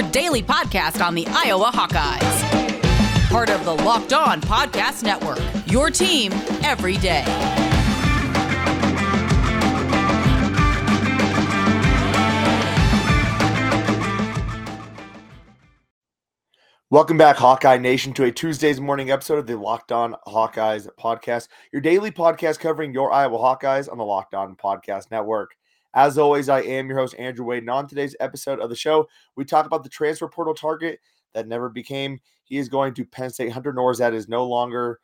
your daily podcast on the Iowa Hawkeyes. Part of the Locked On Podcast Network, your team every day. Welcome back, Hawkeye Nation, to a Tuesday's morning episode of the Locked On Hawkeyes podcast, your daily podcast covering your Iowa Hawkeyes on the Locked On Podcast Network. As always, I am your host, Andrew Wade, and on today's episode of the show, we talk about the transfer portal target that never became. He is going to Penn State. Hunter Nourzad is no longer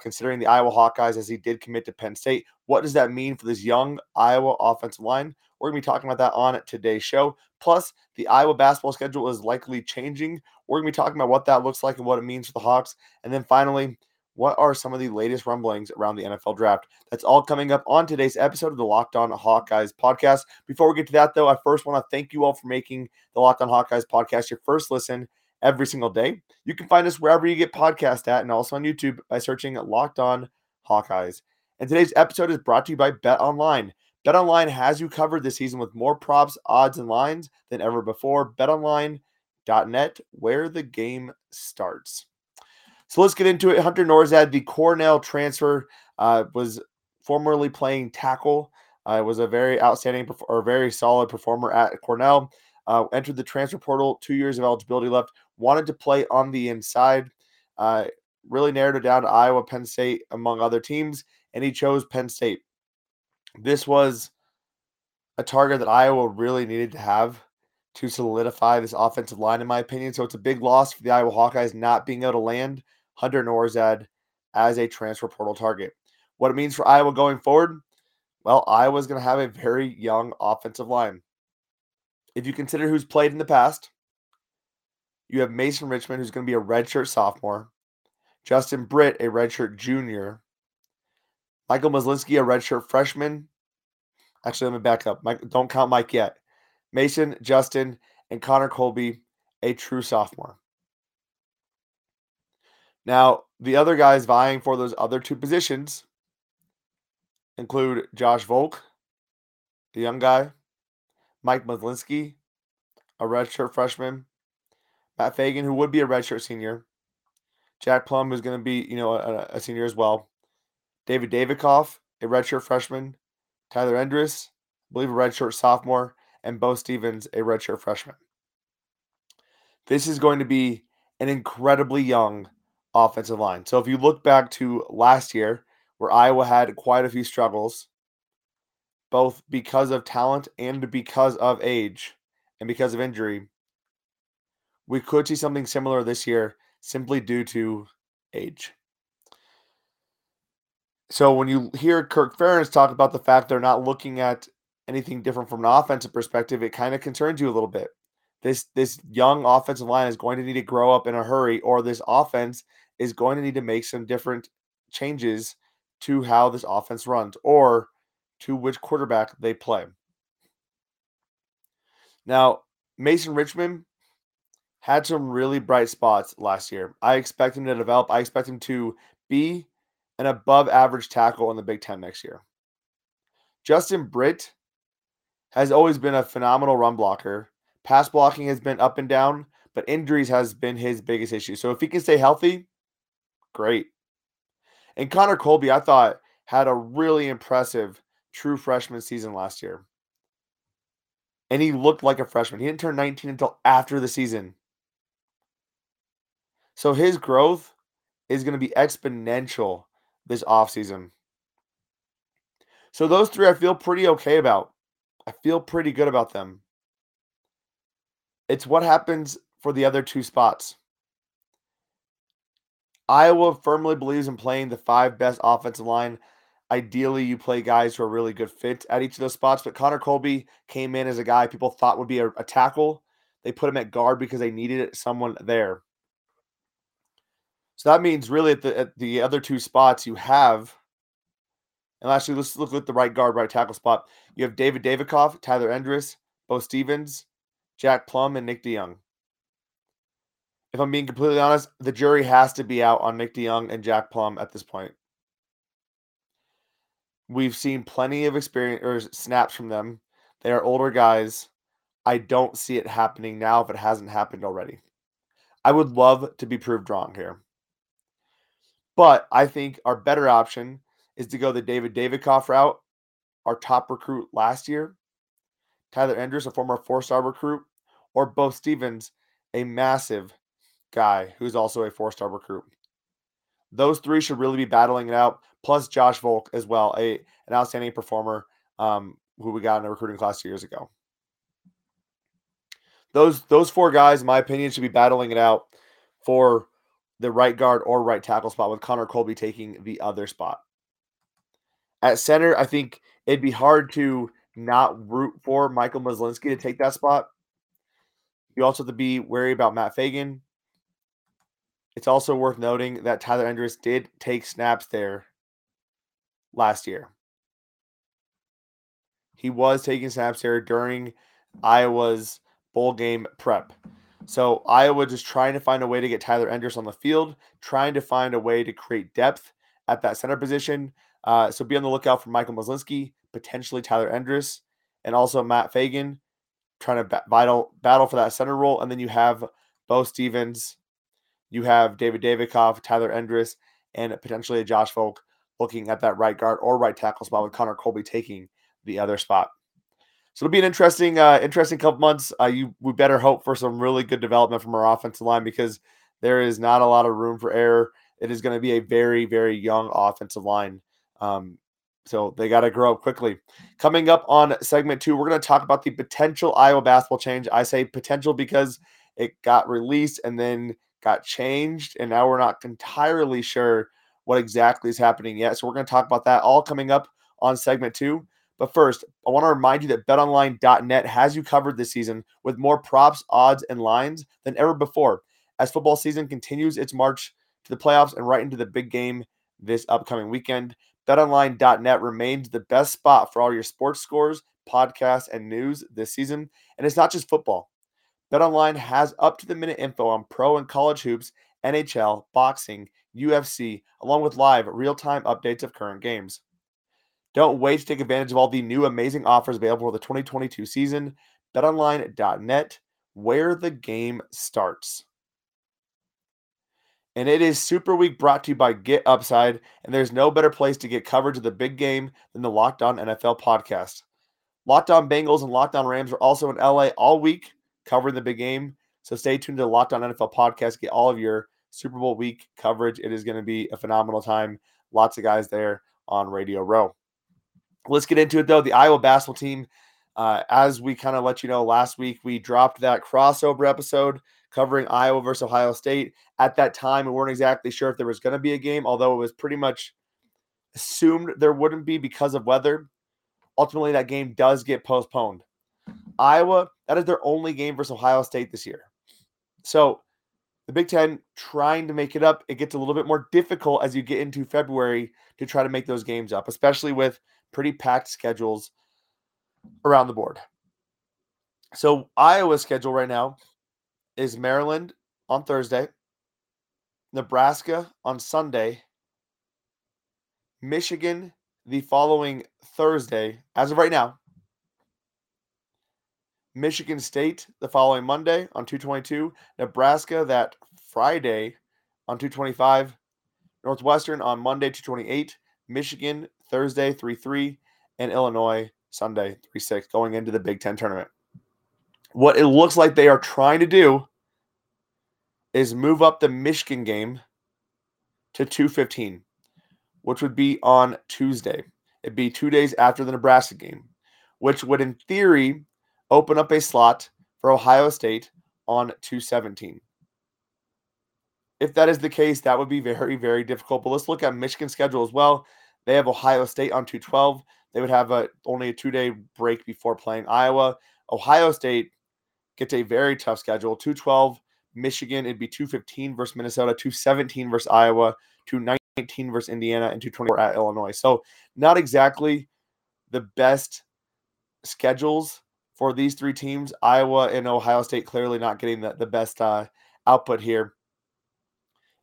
considering the Iowa Hawkeyes, as he did commit to Penn State. What does that mean for this young Iowa offensive line? We're going to be talking about that on today's show. Plus, the Iowa basketball schedule is likely changing. We're going to be talking about what that looks like and what it means for the Hawks. And then finally, what are some of the latest rumblings around the NFL draft? That's all coming up on today's episode of the Locked On Hawkeyes podcast. Before we get to that, though, I first want to thank you all for making the Locked On Hawkeyes podcast your first listen every single day. You can find us wherever you get podcasts at and also on YouTube by searching Locked On Hawkeyes. And today's episode is brought to you by BetOnline. BetOnline has you covered this season with more props, odds, and lines than ever before. BetOnline.net, where the game starts. So let's get into it. Hunter Nourzad, the Cornell transfer, was formerly playing tackle. Was a very outstanding or very solid performer at Cornell. Entered the transfer portal, 2 years of eligibility left. Wanted to play on the inside. Really narrowed it down to Iowa, Penn State, among other teams, and he chose Penn State. This was a target that Iowa really needed to have to solidify this offensive line, in my opinion. So it's a big loss for the Iowa Hawkeyes not being able to land Hunter Nourzad as a transfer portal target. What it means for Iowa going forward? Well, Iowa's going to have a very young offensive line. If you consider who's played in the past, you have Mason Richmond, who's going to be a redshirt sophomore, Justin Britt, a redshirt junior, Michael Myslinski, a redshirt freshman. Actually, let me back up. Mike, don't count Mike yet. Mason, Justin, and Connor Colby, a true sophomore. Now, the other guys vying for those other two positions include Josh Volk, the young guy, Mike Myslinski, a redshirt freshman, Matt Fagan, who would be a redshirt senior, Jack Plum, who's going to be, a senior as well, David Davidkoff, a redshirt freshman, Tyler Endress, I believe a redshirt sophomore, and Bo Stevens, a redshirt freshman. This is going to be an incredibly young offensive line. So if you look back to last year, where Iowa had quite a few struggles, both because of talent and because of age and because of injury, we could see something similar this year simply due to age. So when you hear Kirk Ferentz talk about the fact they're not looking at anything different from an offensive perspective, it kind of concerns you a little bit. This young offensive line is going to need to grow up in a hurry, or this offense is going to need to make some different changes to how this offense runs or to which quarterback they play. Now, Mason Richmond had some really bright spots last year. I expect him to develop. I expect him to be an above-average tackle in the Big Ten next year. Justin Britt has always been a phenomenal run blocker. Pass blocking has been up and down, but injuries has been his biggest issue. So if he can stay healthy, great. And Connor Colby, I thought, had a really impressive true freshman season last year. And he looked like a freshman. He didn't turn 19 until after the season. So his growth is going to be exponential this offseason. So those three I feel pretty okay about. I feel pretty good about them. It's what happens for the other two spots. Iowa firmly believes in playing the five best offensive line. Ideally, you play guys who are really good fit at each of those spots, but Connor Colby came in as a guy people thought would be a tackle. They put him at guard because they needed someone there. So that means really at the other two spots you have, and actually let's look at the right guard, right tackle spot. You have David Davidkoff, Tyler Endress, Bo Stevens, Jack Plum, and Nick DeYoung. If I'm being completely honest, the jury has to be out on Nick DeYoung and Jack Plum at this point. We've seen plenty of experience or snaps from them. They are older guys. I don't see it happening now if it hasn't happened already. I would love to be proved wrong here. But I think our better option is to go the David Davidkoff route, our top recruit last year, Tyler Andrews, a former 4-star recruit, or Bo Stevens, a massive guy who's also a 4-star recruit. Those three should really be battling it out, plus Josh Volk as well, an outstanding performer who we got in a recruiting class 2 years ago. Those four guys, in my opinion, should be battling it out for the right guard or right tackle spot, with Connor Colby taking the other spot. At center, I think it'd be hard to not root for Michael Myslinski to take that spot. You also have to be wary about Matt Fagan. It's also worth noting that Tyler Endress did take snaps there last year. He was taking snaps there during Iowa's bowl game prep. So Iowa just trying to find a way to get Tyler Endress on the field, trying to find a way to create depth at that center position. So be on the lookout for Michael Myslinski, potentially Tyler Endress, and also Matt Fagan trying to battle for that center role. And then you have Bo Stevens, you have David Davidkoff, Tyler Endress, and potentially Josh Volk looking at that right guard or right tackle spot, with Connor Colby taking the other spot. So it'll be an interesting couple months. We better hope for some really good development from our offensive line, because there is not a lot of room for error. It is going to be a very, very young offensive line. So they got to grow up quickly. Coming up on segment 2, we're going to talk about the potential Iowa basketball change. I say potential because it got released and then got changed, and now we're not entirely sure what exactly is happening yet. So we're going to talk about that all coming up on segment 2. But first, I want to remind you that betonline.net has you covered this season with more props, odds, and lines than ever before, as football season continues its march to the playoffs and right into the big game this upcoming weekend. BetOnline.net remains the best spot for all your sports scores, podcasts, and news this season. And it's not just football. BetOnline has up-to-the-minute info on pro and college hoops, NHL, boxing, UFC, along with live, real-time updates of current games. Don't wait to take advantage of all the new amazing offers available for the 2022 season. BetOnline.net, where the game starts. And it is Super Week, brought to you by GetUpside, and there's no better place to get coverage of the big game than the Locked On NFL podcast. Locked On Bengals and Locked On Rams are also in LA all week covering the big game, so stay tuned to the Locked On NFL podcast. Get all of your Super Bowl week coverage. It is going to be a phenomenal time. Lots of guys there on Radio Row. Let's get into it, though. The Iowa basketball team, as we kind of let you know last week, we dropped that crossover episode covering Iowa versus Ohio State. At that time, we weren't exactly sure if there was going to be a game, although it was pretty much assumed there wouldn't be because of weather. Ultimately, that game does get postponed. Iowa, that is their only game versus Ohio State this year. So the Big Ten trying to make it up, it gets a little bit more difficult as you get into February to try to make those games up, especially with pretty packed schedules around the board. So Iowa's schedule right now is Maryland on Thursday, Nebraska on Sunday, Michigan the following Thursday, as of right now, Michigan State the following Monday on 2/22, Nebraska that Friday on 2/25, Northwestern on Monday 2/28, Michigan Thursday 3/3, and Illinois Sunday 3/6, going into the Big Ten tournament. What it looks like they are trying to do is move up the Michigan game to 2/15, which would be on Tuesday. It'd be 2 days after the Nebraska game, which would, in theory, open up a slot for Ohio State on 2/17. If that is the case, that would be very, very difficult. But let's look at Michigan's schedule as well. They have Ohio State on 2/12. They would have only a 2-day break before playing Iowa. Ohio State gets a very tough schedule. 2/12 Michigan, it'd be 2/15 versus Minnesota, 2/17 versus Iowa, 2/19 versus Indiana, and 2/24 at Illinois. So not exactly the best schedules for these three teams. Iowa and Ohio State clearly not getting the best output here.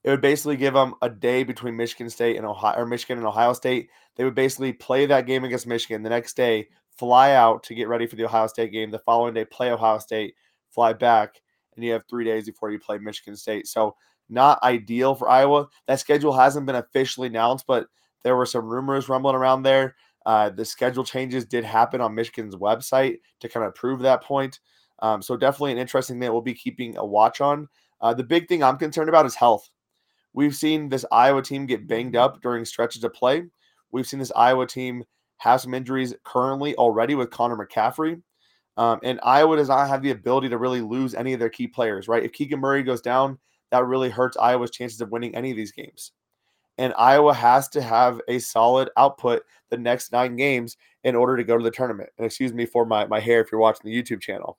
It would basically give them a day between Michigan and Ohio State They would basically play that game against Michigan the next day, fly out to get ready for the Ohio State game. The following day, play Ohio State, fly back, and you have 3 days before you play Michigan State. So not ideal for Iowa. That schedule hasn't been officially announced, but there were some rumors rumbling around there. The schedule changes did happen on Michigan's website to kind of prove that point. So definitely an interesting thing that we'll be keeping a watch on. The big thing I'm concerned about is health. We've seen this Iowa team get banged up during stretches of play. We've seen this Iowa team have some injuries currently already with Connor McCaffrey. And Iowa does not have the ability to really lose any of their key players, right? If Keegan Murray goes down, that really hurts Iowa's chances of winning any of these games. And Iowa has to have a solid output the next 9 games in order to go to the tournament. And excuse me for my hair if you're watching the YouTube channel.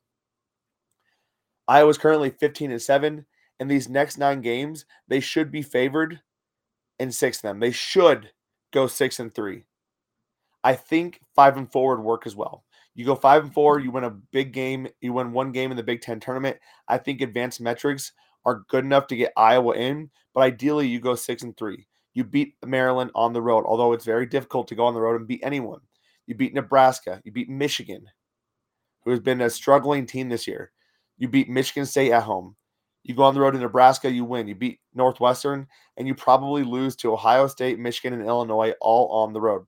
Iowa's currently 15-7. In these next 9 games, they should be favored in 6 of them. They should go 6-3. I think 5-4 would work as well. You go 5-4, you win a big game, you win one game in the Big Ten tournament. I think advanced metrics are good enough to get Iowa in, but ideally you go 6-3. You beat Maryland on the road, although it's very difficult to go on the road and beat anyone. You beat Nebraska. You beat Michigan, who has been a struggling team this year. You beat Michigan State at home. You go on the road to Nebraska, you win. You beat Northwestern, and you probably lose to Ohio State, Michigan, and Illinois all on the road.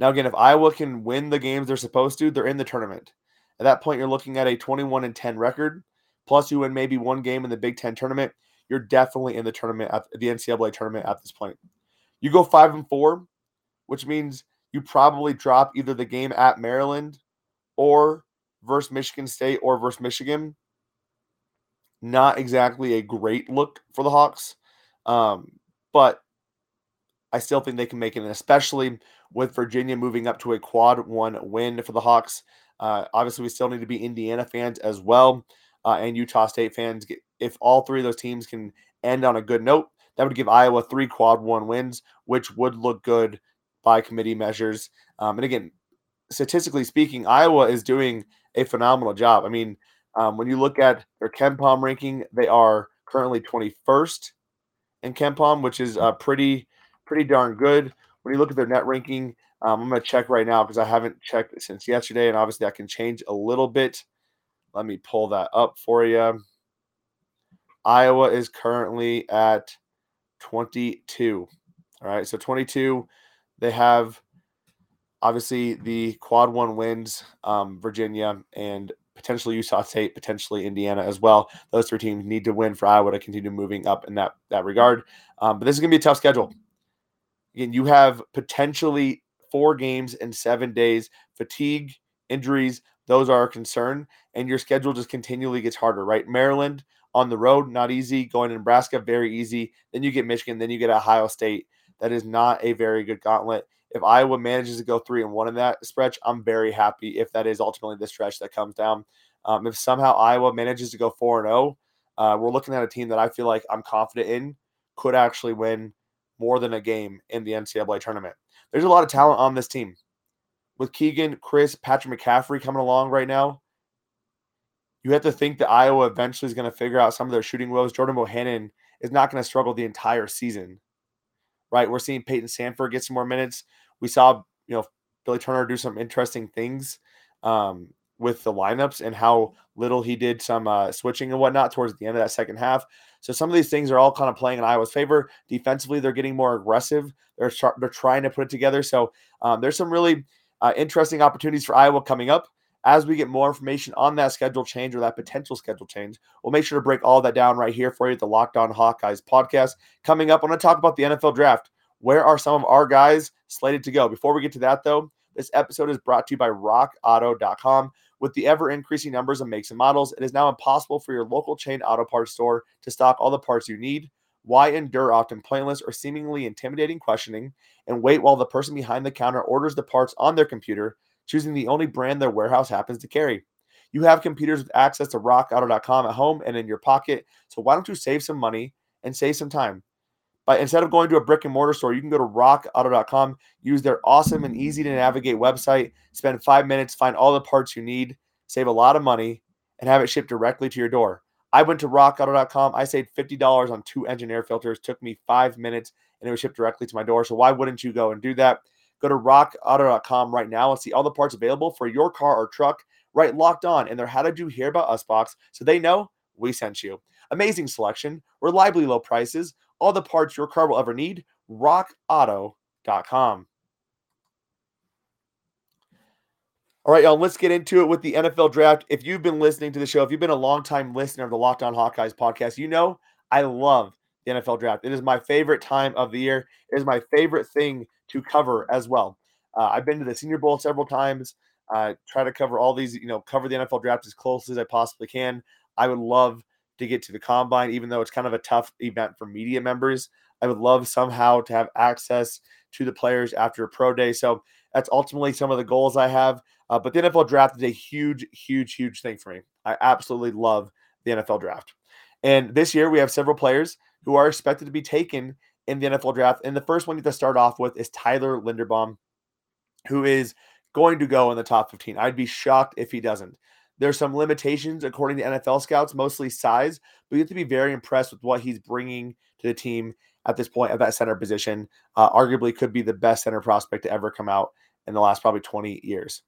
Now, again, if Iowa can win the games they're supposed to, they're in the tournament. At that point, you're looking at a 21-10 record, plus you win maybe one game in the Big Ten tournament. You're definitely in the tournament at the NCAA tournament at this point. You go 5-4, which means you probably drop either the game at Maryland or versus Michigan State or versus Michigan. Not exactly a great look for the Hawks, but I still think they can make it, and especially with Virginia moving up to a quad one win for the Hawks. Obviously, we still need to be Indiana fans as well, and Utah State fans. If all three of those teams can end on a good note, that would give Iowa 3 quad one wins, which would look good by committee measures. And again, statistically speaking, Iowa is doing a phenomenal job. I mean, when you look at their KenPom ranking, they are currently 21st in KenPom, which is pretty darn good. When you look at their net ranking, I'm going to check right now because I haven't checked since yesterday, and obviously that can change a little bit. Let me pull that up for you. Iowa is currently at 22. All right, so 22. They have obviously the quad one wins, Virginia and potentially Utah State, potentially Indiana as well. Those three teams need to win for Iowa to continue moving up in that regard. But this is going to be a tough schedule. Again, you have potentially 4 games in 7 days. Fatigue, injuries, those are a concern. And your schedule just continually gets harder, right? Maryland on the road, not easy. Going to Nebraska, very easy. Then you get Michigan. Then you get Ohio State. That is not a very good gauntlet. If Iowa manages to go 3-1 in that stretch, I'm very happy if that is ultimately the stretch that comes down. If somehow Iowa manages to go 4-0, we're looking at a team that I feel like I'm confident in could actually win more than a game in the NCAA tournament. There's a lot of talent on this team. With Keegan, Chris, Patrick McCaffrey coming along right now, you have to think that Iowa eventually is going to figure out some of their shooting woes. Jordan Bohannon is not going to struggle the entire season, right? We're seeing Peyton Sanford get some more minutes. We saw, Billy Turner do some interesting things with the lineups and how little he did some switching and whatnot towards the end of that second half. So some of these things are all kind of playing in Iowa's favor. Defensively, they're getting more aggressive. They're trying to put it together. So there's some really interesting opportunities for Iowa coming up. As we get more information on that schedule change or that potential schedule change, we'll make sure to break all that down right here for you at the Locked On Hawkeyes podcast. Coming up, I'm going to talk about the NFL draft. Where are some of our guys slated to go? Before we get to that, though, this episode is brought to you by rockauto.com. With the ever-increasing numbers of makes and models, it is now impossible for your local chain auto parts store to stock all the parts you need. Why endure often pointless or seemingly intimidating questioning and wait while the person behind the counter orders the parts on their computer, choosing the only brand their warehouse happens to carry? You have computers with access to rockauto.com at home and in your pocket, so why don't you save some money and save some time? But instead of going to a brick-and-mortar store, you can go to rockauto.com, use their awesome and easy-to-navigate website, spend 5 minutes, find all the parts you need, save a lot of money, and have it shipped directly to your door. I went to rockauto.com. I saved $50 on 2 Engineer filters. Took me 5 minutes, and it was shipped directly to my door. So why wouldn't you go and do that? Go to rockauto.com right now and see all the parts available for your car or truck. Right, Locked On, and their How Did You Hear About Us box, so they know we sent you. Amazing selection, reliably low prices, all the parts your car will ever need, rockauto.com. All right, y'all, let's get into it with the NFL Draft. If you've been listening to the show, if you've been a longtime listener of the Locked On Hawkeyes podcast, you know I love the NFL Draft. It is my favorite time of the year. It is my favorite thing to cover as well. I've been to the Senior Bowl several times. I try to cover all these, cover the NFL Draft as closely as I possibly can. I would love to get to the Combine, even though it's kind of a tough event for media members. I would love somehow to have access to the players after a pro day. So that's ultimately some of the goals I have. But the NFL Draft is a huge, huge, huge thing for me. I absolutely love the NFL Draft. And this year we have several players who are expected to be taken in the NFL Draft. And the first one you have to start off with is Tyler Linderbaum, who is going to go in the top 15. I'd be shocked if he doesn't. There's some limitations according to NFL scouts, mostly size, but you have to be very impressed with what he's bringing to the team at this point at that center position. Arguably could be the best center prospect to ever come out in the last probably 20 years.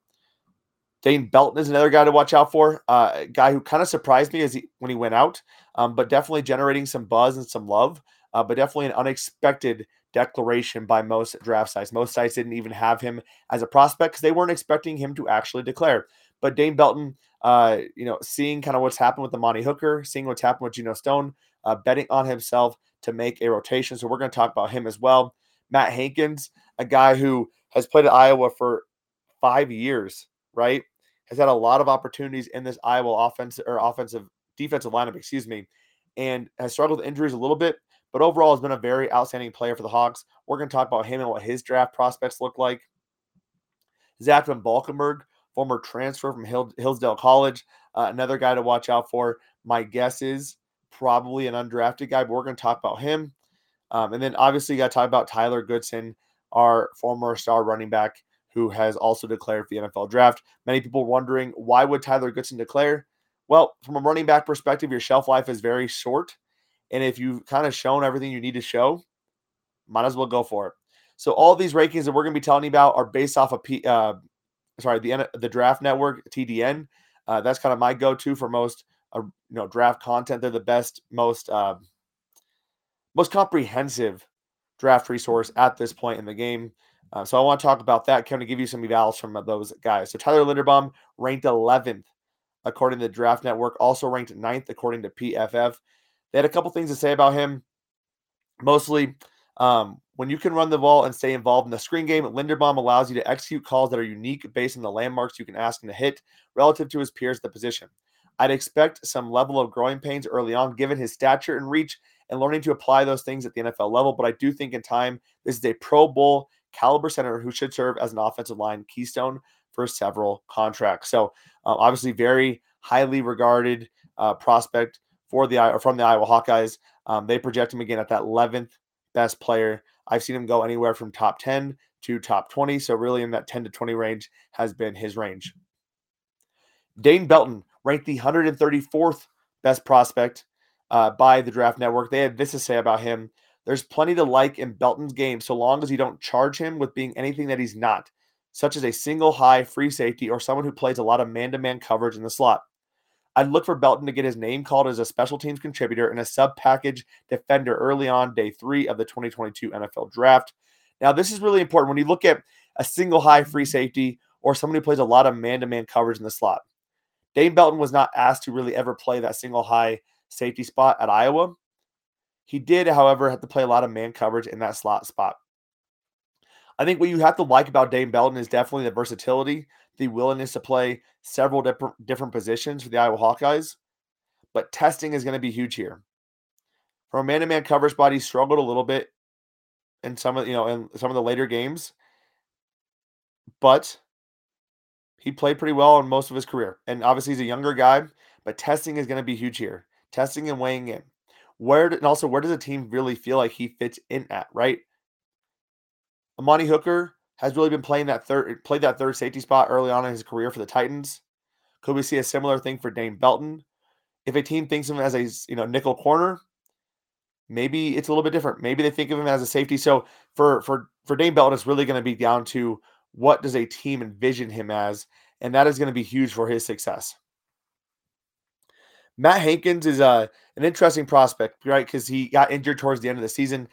Dane Belton is another guy to watch out for, a guy who kind of surprised me when he went out, but definitely generating some buzz and some love, but definitely an unexpected declaration by most draft sites. Most sites didn't even have him as a prospect because they weren't expecting him to actually declare. But Dane Belton, seeing kind of what's happened with Amani Hooker, seeing what's happened with Geno Stone, betting on himself to make a rotation. So we're going to talk about him as well. Matt Hankins, a guy who has played at Iowa for 5 years, right? Has had a lot of opportunities in this Iowa defensive lineup, and has struggled with injuries a little bit. But overall, has been a very outstanding player for the Hawks. We're going to talk about him and what his draft prospects look like. Zach Van Valkenburg, former transfer from Hillsdale College, another guy to watch out for. My guess is probably an undrafted guy, but we're going to talk about him. And then obviously you got to talk about Tyler Goodson, our former star running back who has also declared for the NFL Draft. Many people wondering, why would Tyler Goodson declare? Well, from a running back perspective, your shelf life is very short. And if you've kind of shown everything you need to show, might as well go for it. So all these rankings that we're going to be telling you about are based off of the Draft Network, TDN. That's kind of my go-to for most draft content. They're the best, most comprehensive draft resource at this point in the game. So I want to talk about that, kind of give you some evals from those guys. So Tyler Linderbaum ranked 11th according to the Draft Network, also ranked 9th according to PFF. They had a couple things to say about him. Mostly, when you can run the ball and stay involved in the screen game, Linderbaum allows you to execute calls that are unique based on the landmarks you can ask him to hit relative to his peers at the position. I'd expect some level of growing pains early on, given his stature and reach and learning to apply those things at the NFL level. But I do think in time, this is a Pro Bowl caliber center who should serve as an offensive line keystone for several contracts. So obviously very highly regarded prospect from the Iowa Hawkeyes. They project him again at that 11th best player. I've seen him go anywhere from top 10 to top 20. So really in that 10 to 20 range has been his range. Dane Belton ranked the 134th best prospect by the Draft Network. They had this to say about him. There's plenty to like in Belton's game so long as you don't charge him with being anything that he's not, such as a single high free safety or someone who plays a lot of man-to-man coverage in the slot. I'd look for Belton to get his name called as a special teams contributor and a sub-package defender early on day 3 of the 2022 NFL Draft. Now, this is really important when you look at a single high free safety or someone who plays a lot of man-to-man coverage in the slot. Dane Belton was not asked to really ever play that single high safety spot at Iowa. He did, however, have to play a lot of man coverage in that slot spot. I think what you have to like about Dane Belton is definitely the versatility, the willingness to play several different positions for the Iowa Hawkeyes, but testing is going to be huge here. From a man-to-man coverage spot, he struggled a little bit in some of the later games, but he played pretty well in most of his career. And obviously, he's a younger guy, but testing is going to be huge here. Testing and weighing in. Where does a team really feel like he fits in at? Right. Amani Hooker has really been played that third safety spot early on in his career for the Titans. Could we see a similar thing for Dane Belton? if a team thinks of him as a nickel corner, maybe it's a little bit different. Maybe they think of him as a safety. So for Dane Belton, it's really going to be down to what does a team envision him as, and that is going to be huge for his success. Matt Hankins is an interesting prospect, right? Because he got injured towards the end of the season,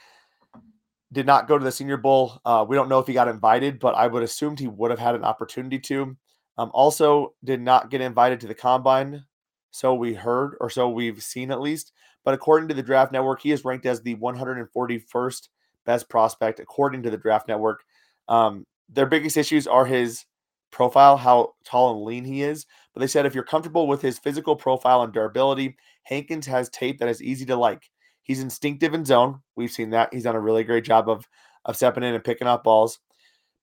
did not go to the Senior Bowl. We don't know if he got invited, but I would assume he would have had an opportunity to. Also, did not get invited to the Combine, so we heard, or so we've seen at least. But according to the Draft Network, he is ranked as the 141st best prospect, according to the Draft Network. Their biggest issues are his profile, how tall and lean he is. But they said if you're comfortable with his physical profile and durability, Hankins has tape that is easy to like. He's instinctive in zone. We've seen that. He's done a really great job of stepping in and picking up balls.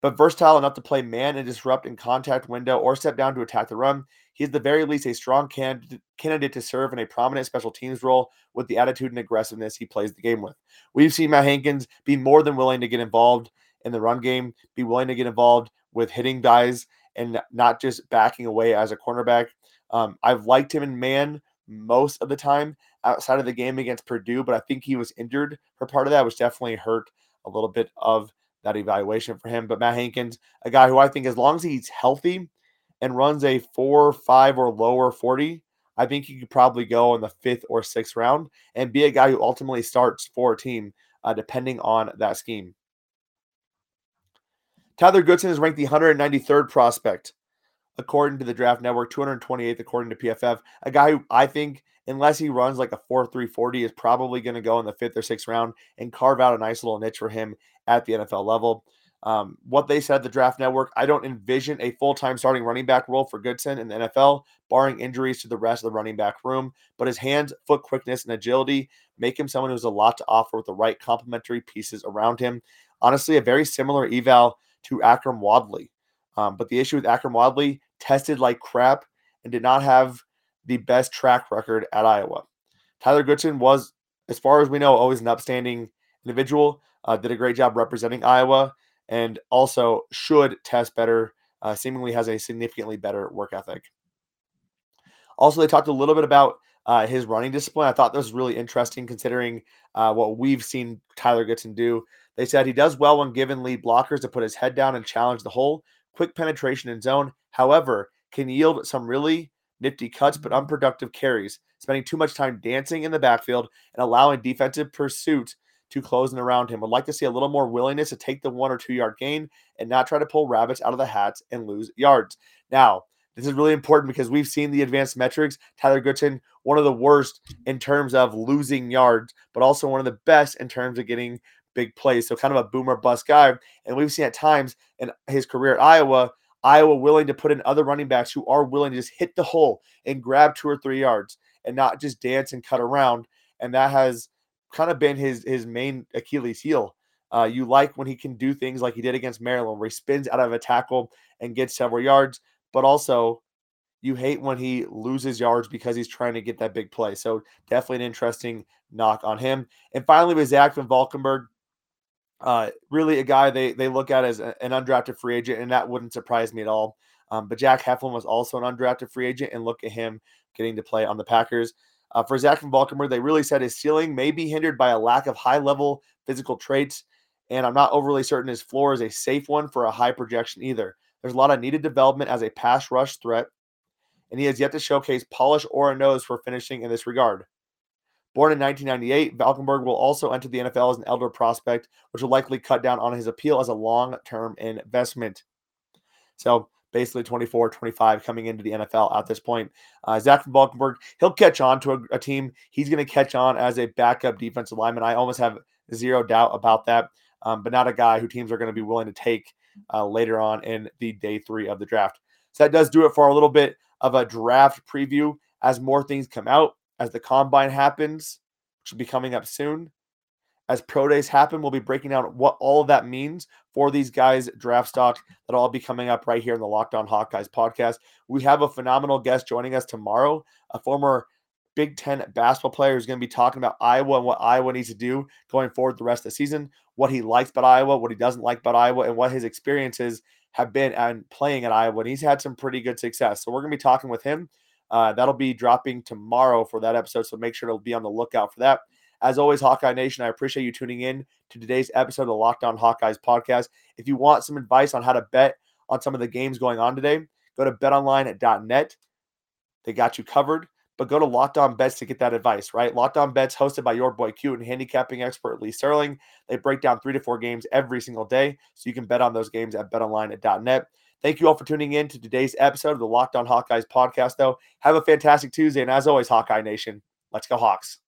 But versatile enough to play man and disrupt in contact window or step down to attack the run. He is at the very least a strong candidate to serve in a prominent special teams role with the attitude and aggressiveness he plays the game with. We've seen Matt Hankins be more than willing to get involved in the run game, be willing to get involved with hitting guys and not just backing away as a cornerback. I've liked him in man most of the time outside of the game against Purdue, but I think he was injured for part of that, which definitely hurt a little bit of that evaluation for him. But Matt Hankins, a guy who I think as long as he's healthy and runs a 4.5 or lower 40, I think he could probably go in the 5th or 6th round and be a guy who ultimately starts for a team, depending on that scheme. Tyler Goodson is ranked the 193rd prospect, according to the Draft Network, 228th, according to PFF. A guy who I think, unless he runs like a 4.3 40, is probably going to go in the 5th or 6th round and carve out a nice little niche for him at the NFL level. What they said, the Draft Network, I don't envision a full-time starting running back role for Goodson in the NFL, barring injuries to the rest of the running back room. But his hands, foot quickness, and agility make him someone who has a lot to offer with the right complementary pieces around him. Honestly, a very similar eval to Akram Wadley. But the issue with Akram Wadley, tested like crap and did not have the best track record at Iowa. Tyler Goodson was, as far as we know, always an upstanding individual, did a great job representing Iowa, and also should test better, seemingly has a significantly better work ethic. Also, they talked a little bit about his running discipline. I thought this was really interesting considering what we've seen Tyler Goodson do. They said he does well when given lead blockers to put his head down and challenge the hole. Quick penetration in zone, however, can yield some really nifty cuts but unproductive carries, spending too much time dancing in the backfield and allowing defensive pursuit to close in around him. Would like to see a little more willingness to take the 1 or 2 yard gain and not try to pull rabbits out of the hats and lose yards. Now, this is really important because we've seen the advanced metrics. Tyler Goodson, one of the worst in terms of losing yards, but also one of the best in terms of getting big plays. So kind of a boomer bust guy. And we've seen at times in his career at Iowa willing to put in other running backs who are willing to just hit the hole and grab 2 or 3 yards and not just dance and cut around. And that has kind of been his main Achilles heel. You like when he can do things like he did against Maryland, where he spins out of a tackle and gets several yards, but also you hate when he loses yards because he's trying to get that big play. So definitely an interesting knock on him. And finally with Zach Van Valkenburg, really a guy they look at as an undrafted free agent, and that wouldn't surprise me at all. But Jack Heflin was also an undrafted free agent, and look at him getting to play on the Packers. For Zach Van Valkenburg, they really said his ceiling may be hindered by a lack of high-level physical traits, and I'm not overly certain his floor is a safe one for a high projection either. There's a lot of needed development as a pass rush threat, and he has yet to showcase polish or a nose for finishing in this regard. Born in 1998, Valkenburg will also enter the NFL as an elder prospect, which will likely cut down on his appeal as a long-term investment. So basically 24, 25 coming into the NFL at this point. Zach Van Valkenburg, he'll catch on to a team. He's going to catch on as a backup defensive lineman. I almost have zero doubt about that, but not a guy who teams are going to be willing to take later on in the day 3 of the draft. So that does do it for a little bit of a draft preview. As more things come out, as the Combine happens, which will be coming up soon, as pro days happen, we'll be breaking down what all of that means for these guys' draft stock. That'll all be coming up right here in the Locked On Hawkeyes podcast. We have a phenomenal guest joining us tomorrow, a former Big Ten basketball player who's going to be talking about Iowa and what Iowa needs to do going forward the rest of the season, what he likes about Iowa, what he doesn't like about Iowa, and what his experiences have been and playing at Iowa. And he's had some pretty good success. So we're going to be talking with him That'll be dropping tomorrow for that episode, so make sure to be on the lookout for that. As always, Hawkeye Nation, I appreciate you tuning in to today's episode of the Locked On Hawkeyes podcast. If you want some advice on how to bet on some of the games going on today, go to betonline.net. They got you covered, but go to Locked On Bets to get that advice, right? Locked On Bets, hosted by your boy Q and handicapping expert Lee Sterling. They break down 3 to 4 games every single day, so you can bet on those games at betonline.net. Thank you all for tuning in to today's episode of the Locked On Hawkeyes podcast, though. Have a fantastic Tuesday, and as always, Hawkeye Nation, let's go Hawks.